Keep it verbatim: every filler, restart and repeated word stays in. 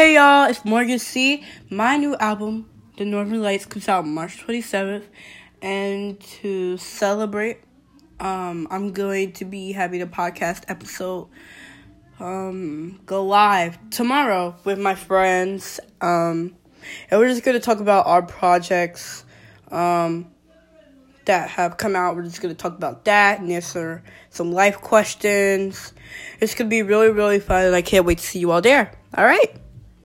Hey y'all, it's Morgan C. My new album, The Northern Lights, comes out March twenty-seventh, and to celebrate, um, I'm going to be having a podcast episode um, go live tomorrow with my friends, um, and we're just going to talk about our projects um, that have come out. We're just going to talk about that and answer some life questions. It's going to be really, really fun, and I can't wait to see you all there. All right.